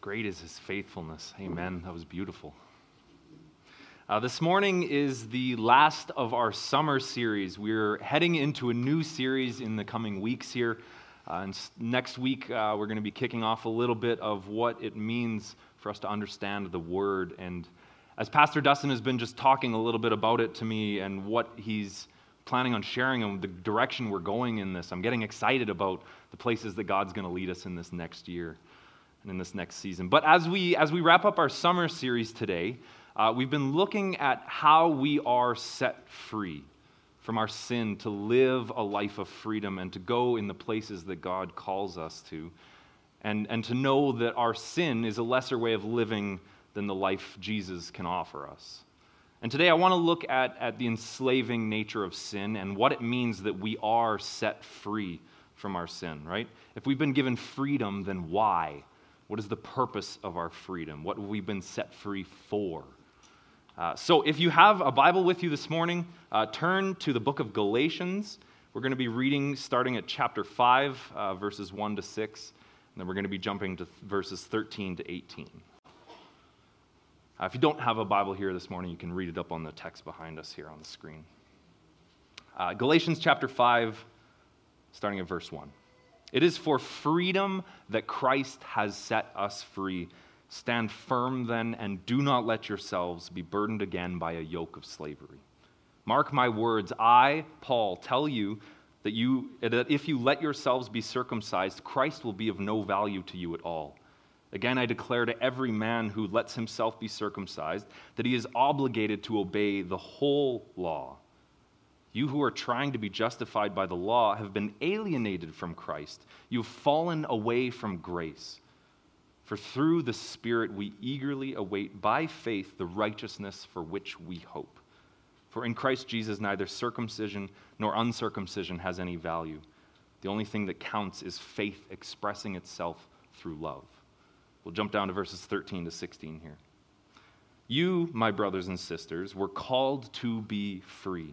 Great is his faithfulness. Amen. That was beautiful. This morning is the last of our summer series. We're heading into a new series in the coming weeks here. And next week, we're going to be kicking off a little bit of what it means for us to understand the Word. And as Pastor Dustin has been just talking a little bit about it to me and what he's planning on sharing and the direction we're going in this, I'm getting excited about the places that God's going to lead us in this next year and in this next season. But as we wrap up our summer series today, we've been looking at how we are set free from our sin to live a life of freedom and to go in the places that God calls us to, and to know that our sin is a lesser way of living than the life Jesus can offer us. And today I want to look at the enslaving nature of sin and what it means that we are set free from our sin, right? If we've been given freedom, then why? What is the purpose of our freedom? What have we been set free for? So if you have a Bible with you this morning, turn to the book of Galatians. We're going to be reading starting at chapter 5, verses 1 to 6, and then we're going to be jumping to verses 13 to 18. If you don't have a Bible here this morning, you can read it up on the text behind us here on the screen. Galatians chapter 5, starting at verse 1. It is for freedom that Christ has set us free. Stand firm then, and do not let yourselves be burdened again by a yoke of slavery. Mark my words, I, Paul, tell you that if you let yourselves be circumcised, Christ will be of no value to you at all. Again, I declare to every man who lets himself be circumcised that he is obligated to obey the whole law. You who are trying to be justified by the law have been alienated from Christ. You've fallen away from grace. For through the Spirit we eagerly await by faith the righteousness for which we hope. For in Christ Jesus neither circumcision nor uncircumcision has any value. The only thing that counts is faith expressing itself through love. We'll jump down to verses 13 to 16 here. You, my brothers and sisters, were called to be free.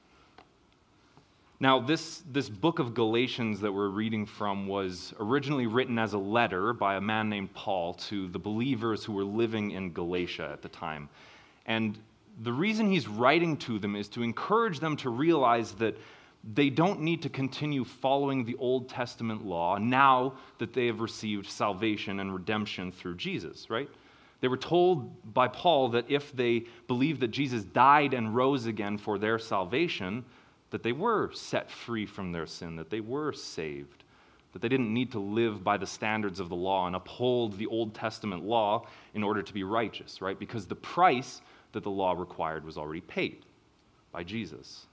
Now, this book of Galatians that we're reading from was originally written as a letter by a man named Paul to the believers who were living in Galatia at the time. And the reason he's writing to them is to encourage them to realize that they don't need to continue following the Old Testament law now that they have received salvation and redemption through Jesus, right? They were told by Paul that if they believed that Jesus died and rose again for their salvation, that they were set free from their sin, that they were saved, that they didn't need to live by the standards of the law and uphold the Old Testament law in order to be righteous, right? Because the price that the law required was already paid by Jesus.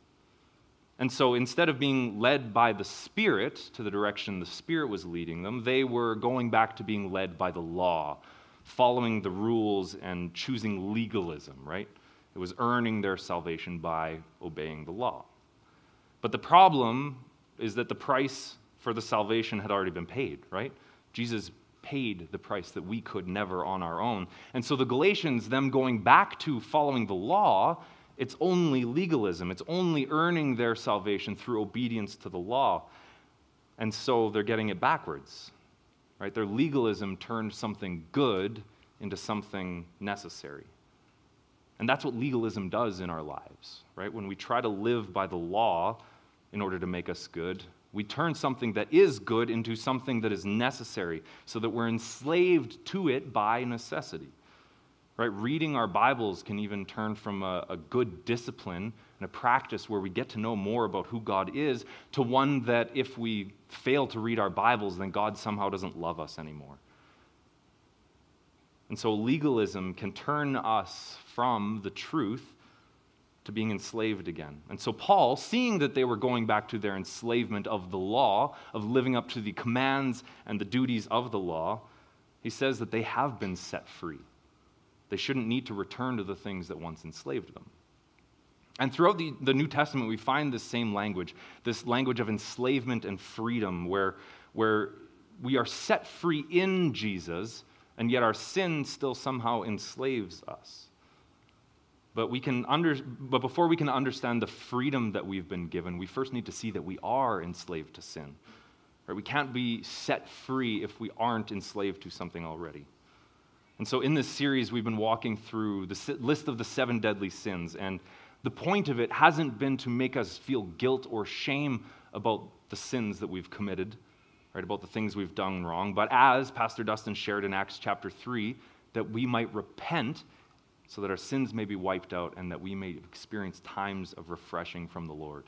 And so instead of being led by the Spirit to the direction the Spirit was leading them, they were going back to being led by the law, following the rules and choosing legalism, right? It was earning their salvation by obeying the law. But the problem is that the price for the salvation had already been paid, right? Jesus paid the price that we could never on our own. And so the Galatians, them going back to following the law, it's only legalism. It's only earning their salvation through obedience to the law. And so they're getting it backwards, right? Their legalism turned something good into something necessary. And that's what legalism does in our lives, right? When we try to live by the law in order to make us good, we turn something that is good into something that is necessary so that we're enslaved to it by necessity, right? Reading our Bibles can even turn from a good discipline and a practice where we get to know more about who God is to one that if we fail to read our Bibles, then God somehow doesn't love us anymore. And so legalism can turn us from the truth to being enslaved again. And so Paul, seeing that they were going back to their enslavement of the law, of living up to the commands and the duties of the law, he says that they have been set free. They shouldn't need to return to the things that once enslaved them. And throughout the New Testament, we find this same language, this language of enslavement and freedom, where we are set free in Jesus, and yet our sin still somehow enslaves us. But before we can understand the freedom that we've been given, we first need to see that we are enslaved to sin. Right? We can't be set free if we aren't enslaved to something already. And so in this series, we've been walking through the list of the 7 deadly sins, and the point of it hasn't been to make us feel guilt or shame about the sins that we've committed, right, about the things we've done wrong, but as Pastor Dustin shared in Acts chapter 3, that we might repent so that our sins may be wiped out and that we may experience times of refreshing from the Lord.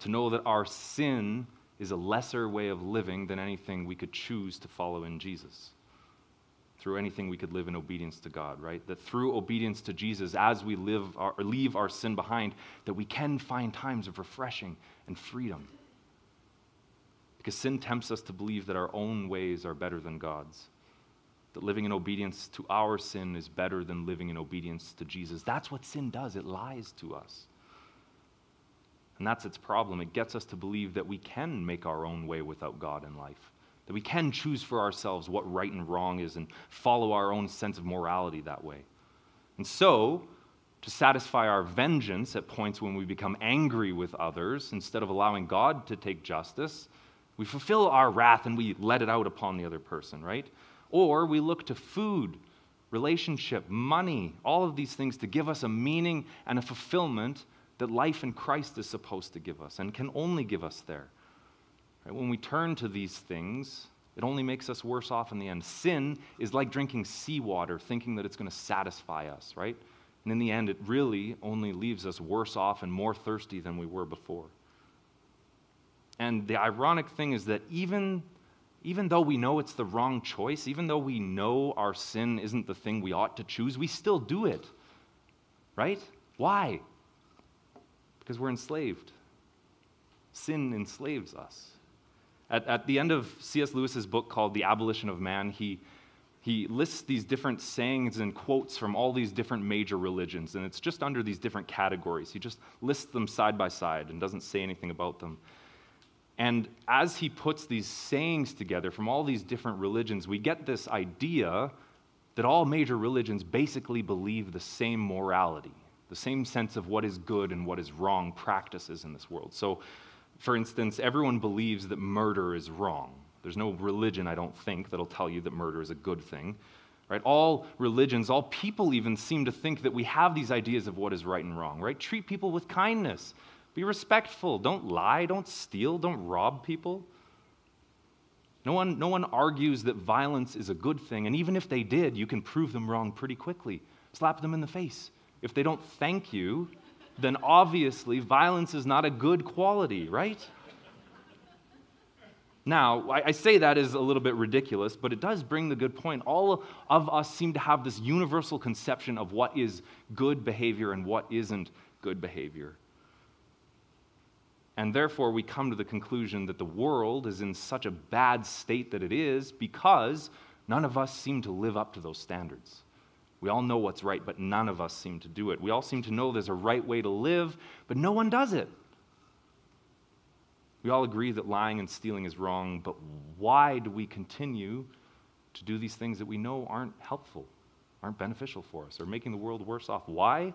To know that our sin is a lesser way of living than anything we could choose to follow in Jesus. Through anything we could live in obedience to God, right? That through obedience to Jesus, as we leave our sin behind, that we can find times of refreshing and freedom. Because sin tempts us to believe that our own ways are better than God's. That living in obedience to our sin is better than living in obedience to Jesus. That's what sin does. It lies to us. And that's its problem. It gets us to believe that we can make our own way without God in life. That we can choose for ourselves what right and wrong is and follow our own sense of morality that way. And so, to satisfy our vengeance at points when we become angry with others, instead of allowing God to take justice, we fulfill our wrath and we let it out upon the other person, right? Or we look to food, relationship, money, all of these things to give us a meaning and a fulfillment that life in Christ is supposed to give us and can only give us there. When we turn to these things, it only makes us worse off in the end. Sin is like drinking seawater, thinking that it's going to satisfy us, right? And in the end, it really only leaves us worse off and more thirsty than we were before. And the ironic thing is that even though we know it's the wrong choice, even though we know our sin isn't the thing we ought to choose, we still do it, right? Why? Because we're enslaved. Sin enslaves us. At the end of C.S. Lewis's book called The Abolition of Man, he lists these different sayings and quotes from all these different major religions, and it's just under these different categories. He just lists them side by side and doesn't say anything about them. And as he puts these sayings together from all these different religions, we get this idea that all major religions basically believe the same morality, the same sense of what is good and what is wrong practices in this world. So, for instance, everyone believes that murder is wrong. There's no religion, I don't think, that'll tell you that murder is a good thing, right? All religions, all people even seem to think that we have these ideas of what is right and wrong, right? Treat people with kindness. Be respectful. Don't lie. Don't steal. Don't rob people. No one argues that violence is a good thing, and even if they did, you can prove them wrong pretty quickly. Slap them in the face. If they don't thank you, then obviously violence is not a good quality, right? Now, I say that is a little bit ridiculous, but it does bring the good point. All of us seem to have this universal conception of what is good behavior and what isn't good behavior. And therefore, we come to the conclusion that the world is in such a bad state that it is because none of us seem to live up to those standards. We all know what's right, but none of us seem to do it. We all seem to know there's a right way to live, but no one does it. We all agree that lying and stealing is wrong, but why do we continue to do these things that we know aren't helpful, aren't beneficial for us, or making the world worse off? Why?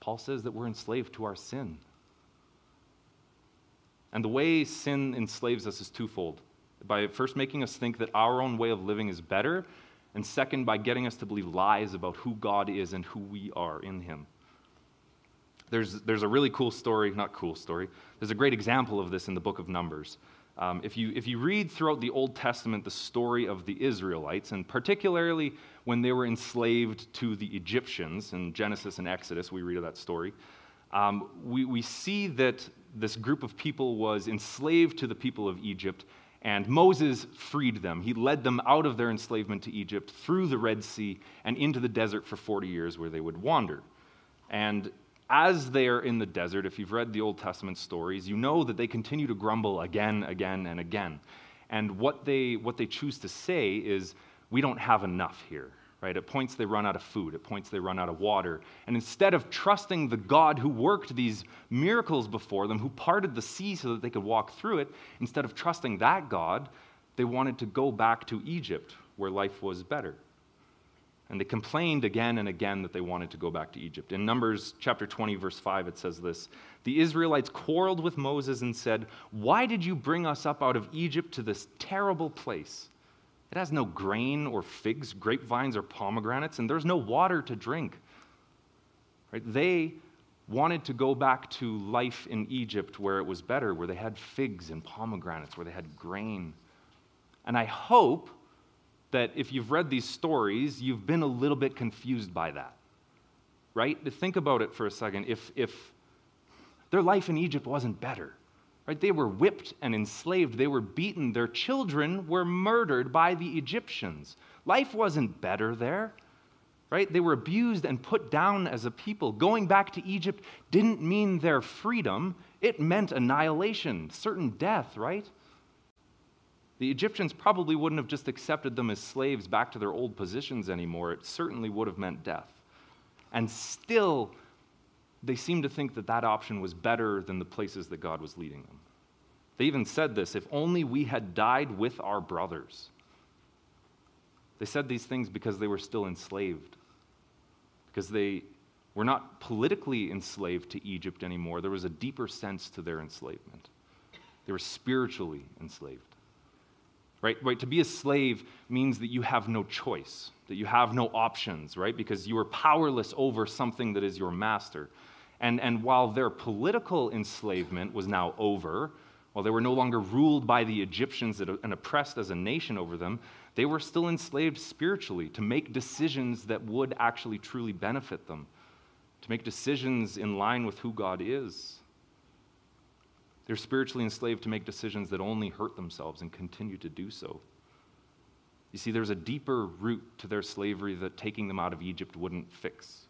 Paul says that we're enslaved to our sin. And the way sin enslaves us is twofold. By first making us think that our own way of living is better, and second, by getting us to believe lies about who God is and who we are in him. There's a really cool story, not cool story, there's a great example of this in the book of Numbers. If you read throughout the Old Testament the story of the Israelites, and particularly when they were enslaved to the Egyptians, in Genesis and Exodus, we read of that story, we see that this group of people was enslaved to the people of Egypt, and Moses freed them. He led them out of their enslavement to Egypt, through the Red Sea, and into the desert for 40 years where they would wander. And as they are in the desert, if you've read the Old Testament stories, you know that they continue to grumble again and again. And what they choose to say is, we don't have enough here. right? At points, they run out of food. At points, they run out of water. And instead of trusting the God who worked these miracles before them, who parted the sea so that they could walk through it, instead of trusting that God, they wanted to go back to Egypt, where life was better. And they complained again and again that they wanted to go back to Egypt. In Numbers chapter 20, verse 5, it says this: "The Israelites quarreled with Moses and said, 'Why did you bring us up out of Egypt to this terrible place? It has no grain or figs, grapevines or pomegranates, and there's no water to drink.'" Right? They wanted to go back to life in Egypt where it was better, where they had figs and pomegranates, where they had grain. And I hope that if you've read these stories, you've been a little bit confused by that, right? But think about it for a second. If their life in Egypt wasn't better, right? They were whipped and enslaved. They were beaten. Their children were murdered by the Egyptians. Life wasn't better there, right? They were abused and put down as a people. Going back to Egypt didn't mean their freedom. It meant annihilation, certain death, right? The Egyptians probably wouldn't have just accepted them as slaves back to their old positions anymore. It certainly would have meant death. And still, they seem to think that that option was better than the places that God was leading them. They even said this: "If only we had died with our brothers." They said these things because they were still enslaved, because they were not politically enslaved to Egypt anymore. There was a deeper sense to their enslavement. They were spiritually enslaved. Right? To be a slave means that you have no choice, that you have no options, right? Because you are powerless over something that is your master. And while their political enslavement was now over, while they were no longer ruled by the Egyptians and oppressed as a nation over them, they were still enslaved spiritually to make decisions that would actually truly benefit them, to make decisions in line with who God is. They're spiritually enslaved to make decisions that only hurt themselves and continue to do so. You see, there's a deeper root to their slavery that taking them out of Egypt wouldn't fix.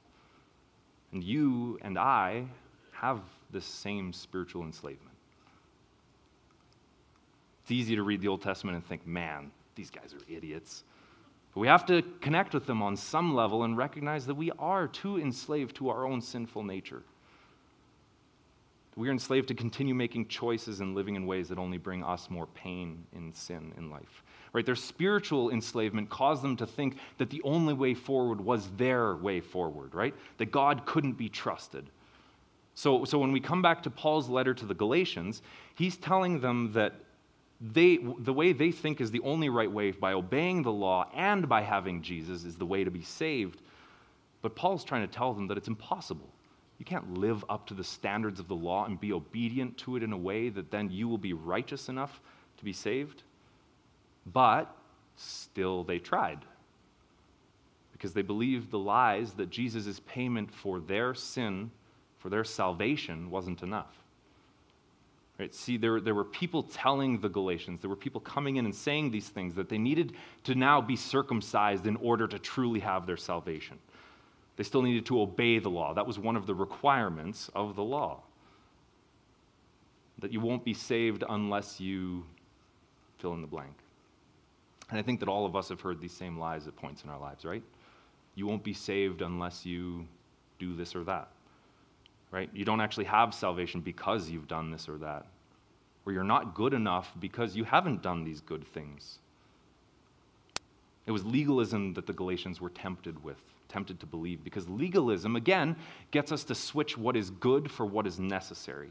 And you and I have this same spiritual enslavement. It's easy to read the Old Testament and think, man, these guys are idiots. But we have to connect with them on some level and recognize that we are too enslaved to our own sinful nature. We are enslaved to continue making choices and living in ways that only bring us more pain and sin in life. Right? Their spiritual enslavement caused them to think that the only way forward was their way forward, right? That God couldn't be trusted. So when we come back to Paul's letter to the Galatians, he's telling them that the way they think is the only right way, by obeying the law and by having Jesus, is the way to be saved. But Paul's trying to tell them that it's impossible. You can't live up to the standards of the law and be obedient to it in a way that then you will be righteous enough to be saved. But still they tried, because they believed the lies that Jesus' payment for their sin, for their salvation, wasn't enough. Right? See, there were people telling the Galatians, there were people coming in and saying these things, that they needed to now be circumcised in order to truly have their salvation. They still needed to obey the law. That was one of the requirements of the law, that you won't be saved unless you fill in the blank. And I think that all of us have heard these same lies at points in our lives, right? You won't be saved unless you do this or that, right? You don't actually have salvation because you've done this or that, or you're not good enough because you haven't done these good things. It was legalism that the Galatians were tempted to believe, because legalism, again, gets us to switch what is good for what is necessary,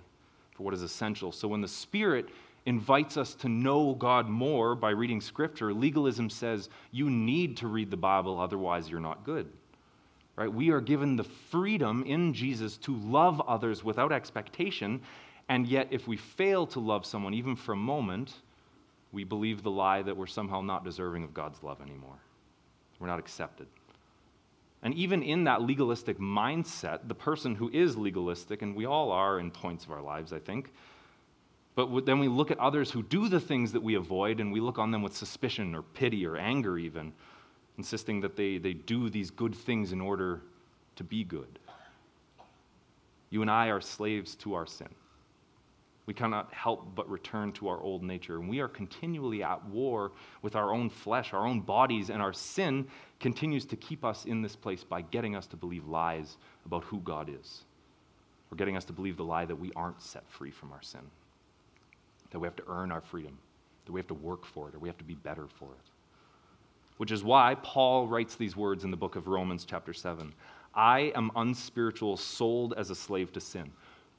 for what is essential. So when the Spirit invites us to know God more by reading Scripture, legalism says you need to read the Bible, otherwise you're not good. Right? We are given the freedom in Jesus to love others without expectation, and yet if we fail to love someone, even for a moment, we believe the lie that we're somehow not deserving of God's love anymore. We're not accepted. And even in that legalistic mindset, the person who is legalistic, and we all are in points of our lives, I think, but then we look at others who do the things that we avoid, and we look on them with suspicion or pity or anger even, insisting that they do these good things in order to be good. You and I are slaves to our sin. We cannot help but return to our old nature. And we are continually at war with our own flesh, our own bodies, and our sin continues to keep us in this place by getting us to believe lies about who God is, or getting us to believe the lie that we aren't set free from our sin, that we have to earn our freedom, that we have to work for it, or we have to be better for it. Which is why Paul writes these words in the book of Romans chapter 7. I am unspiritual, sold as a slave to sin.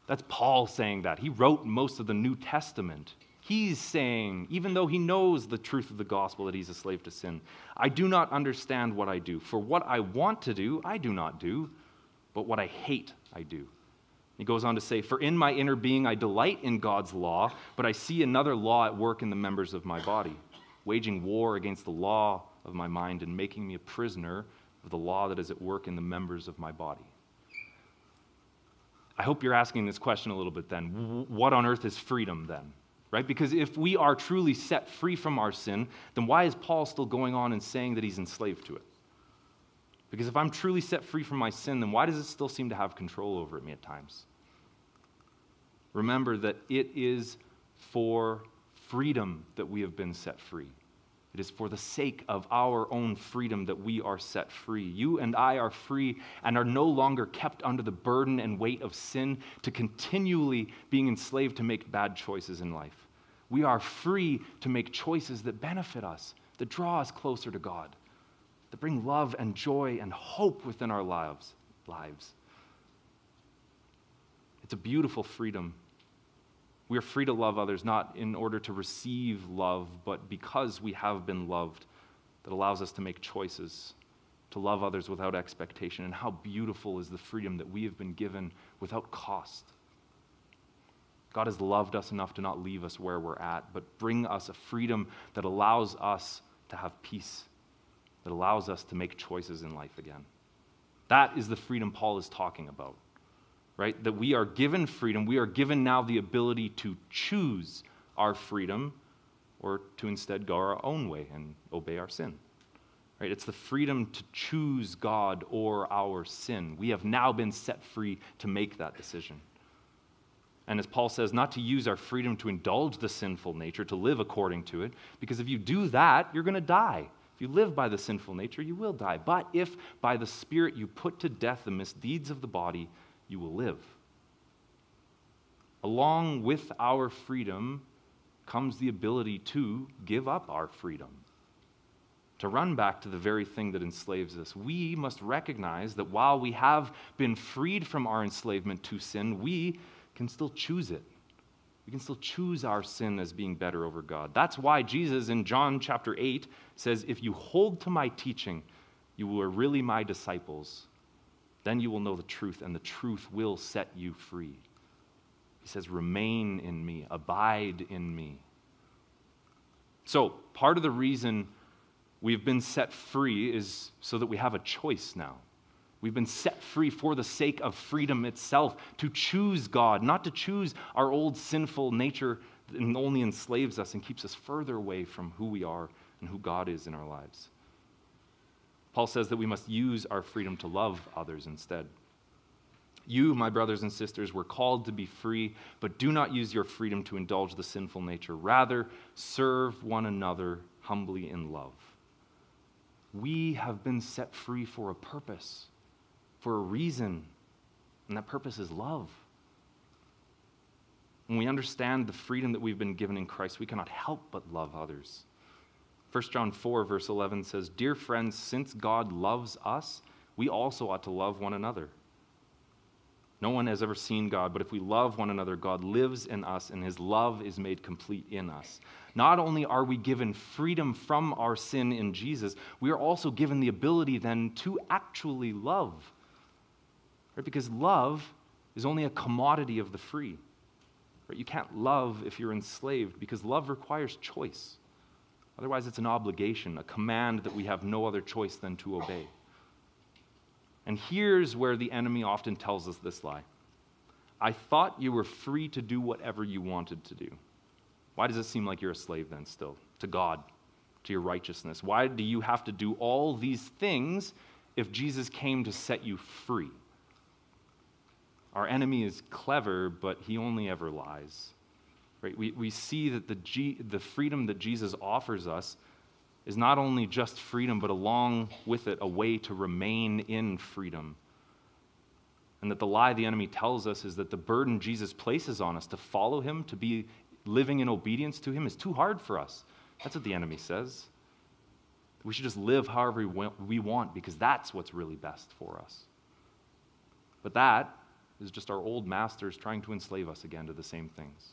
That's Paul saying that. He wrote most of the New Testament. He's saying, even though he knows the truth of the gospel, that he's a slave to sin, I do not understand what I do. For what I want to do, I do not do, but what I hate, I do. He goes on to say, for in my inner being I delight in God's law, but I see another law at work in the members of my body, waging war against the law of my mind and making me a prisoner of the law that is at work in the members of my body. I hope you're asking this question a little bit then. What on earth is freedom then? Right? Because if we are truly set free from our sin, then why is Paul still going on and saying that he's enslaved to it? Because if I'm truly set free from my sin, then why does it still seem to have control over me at times? Remember that it is for freedom that we have been set free. It is for the sake of our own freedom that we are set free. You and I are free and are no longer kept under the burden and weight of sin to continually being enslaved to make bad choices in life. We are free to make choices that benefit us, that draw us closer to God, that bring love and joy and hope within our lives. It's a beautiful freedom. We are free to love others, not in order to receive love, but because we have been loved, that allows us to make choices, to love others without expectation. And how beautiful is the freedom that we have been given without cost. God has loved us enough to not leave us where we're at, but bring us a freedom that allows us to have peace, that allows us to make choices in life again. That is the freedom Paul is talking about. Right? That we are given freedom, we are given now the ability to choose our freedom or to instead go our own way and obey our sin. Right? It's the freedom to choose God or our sin. We have now been set free to make that decision. And as Paul says, not to use our freedom to indulge the sinful nature, to live according to it, because if you do that, you're going to die. If you live by the sinful nature, you will die. But if by the Spirit you put to death the misdeeds of the body, you will live. Along with our freedom comes the ability to give up our freedom, to run back to the very thing that enslaves us. We must recognize that while we have been freed from our enslavement to sin, we can still choose it. We can still choose our sin as being better over God. That's why Jesus in John chapter 8 says, if you hold to my teaching, you are really my disciples. Then you will know the truth, and the truth will set you free. He says, remain in me, abide in me. So part of the reason we've been set free is so that we have a choice now. We've been set free for the sake of freedom itself, to choose God, not to choose our old sinful nature that only enslaves us and keeps us further away from who we are and who God is in our lives. Paul says that we must use our freedom to love others instead. You, my brothers and sisters, were called to be free, but do not use your freedom to indulge the sinful nature. Rather, serve one another humbly in love. We have been set free for a purpose, for a reason, and that purpose is love. When we understand the freedom that we've been given in Christ, we cannot help but love others. 1 John 4, verse 11 says, dear friends, since God loves us, we also ought to love one another. No one has ever seen God, but if we love one another, God lives in us, and his love is made complete in us. Not only are we given freedom from our sin in Jesus, we are also given the ability then to actually love. Right? Because love is only a commodity of the free. Right? You can't love if you're enslaved, because love requires choice. Otherwise, it's an obligation, a command that we have no other choice than to obey. And here's where the enemy often tells us this lie. I thought you were free to do whatever you wanted to do. Why does it seem like you're a slave then still? To God, to your righteousness. Why do you have to do all these things if Jesus came to set you free? Our enemy is clever, but he only ever lies. Right? We see that the freedom that Jesus offers us is not only just freedom, but along with it, a way to remain in freedom. And that the lie the enemy tells us is that the burden Jesus places on us to follow him, to be living in obedience to him, is too hard for us. That's what the enemy says. We should just live however we want because that's what's really best for us. But that is just our old masters trying to enslave us again to the same things.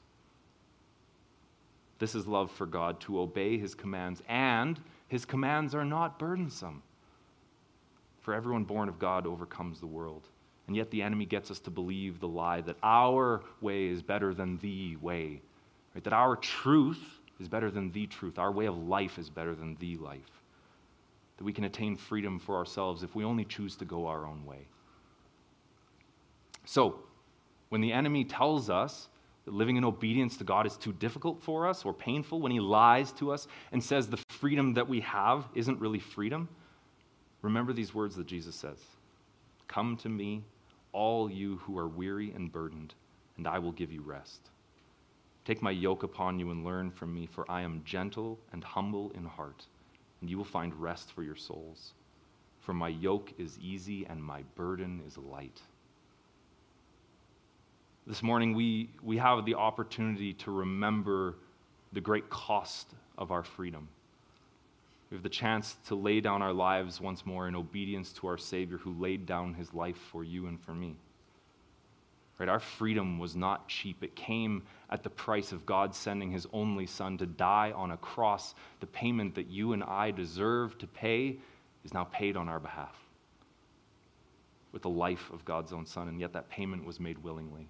This is love for God, to obey his commands, and his commands are not burdensome. For everyone born of God overcomes the world. And yet the enemy gets us to believe the lie that our way is better than the way, right? That our truth is better than the truth. Our way of life is better than the life. That we can attain freedom for ourselves if we only choose to go our own way. So, when the enemy tells us that living in obedience to God is too difficult for us or painful, when he lies to us and says the freedom that we have isn't really freedom, remember these words that Jesus says, "Come to me, all you who are weary and burdened, and I will give you rest. Take my yoke upon you and learn from me, for I am gentle and humble in heart, and you will find rest for your souls. For my yoke is easy and my burden is light." This morning, we have the opportunity to remember the great cost of our freedom. We have the chance to lay down our lives once more in obedience to our Savior who laid down his life for you and for me. Right? Our freedom was not cheap. It came at the price of God sending his only Son to die on a cross. The payment that you and I deserve to pay is now paid on our behalf with the life of God's own Son, and yet that payment was made willingly.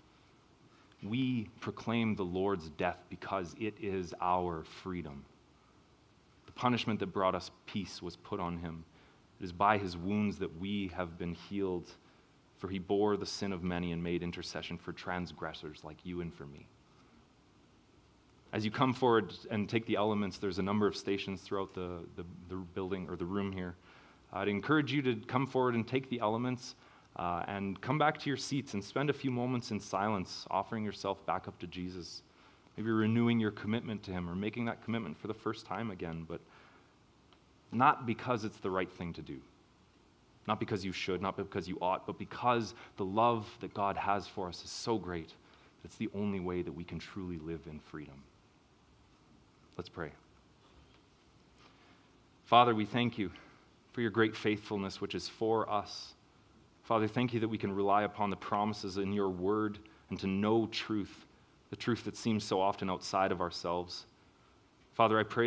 We proclaim the Lord's death because it is our freedom. The punishment that brought us peace was put on him. It is by his wounds that we have been healed, for he bore the sin of many and made intercession for transgressors like you and for me. As you come forward and take the elements, there's a number of stations throughout the building or the room here. I'd encourage you to come forward and take the elements. And come back to your seats and spend a few moments in silence, offering yourself back up to Jesus. Maybe renewing your commitment to him or making that commitment for the first time again, but not because it's the right thing to do. Not because you should, not because you ought, but because the love that God has for us is so great that it's the only way that we can truly live in freedom. Let's pray. Father, we thank you for your great faithfulness, which is for us. Father, thank you that we can rely upon the promises in your word and to know truth, the truth that seems so often outside of ourselves. Father, I pray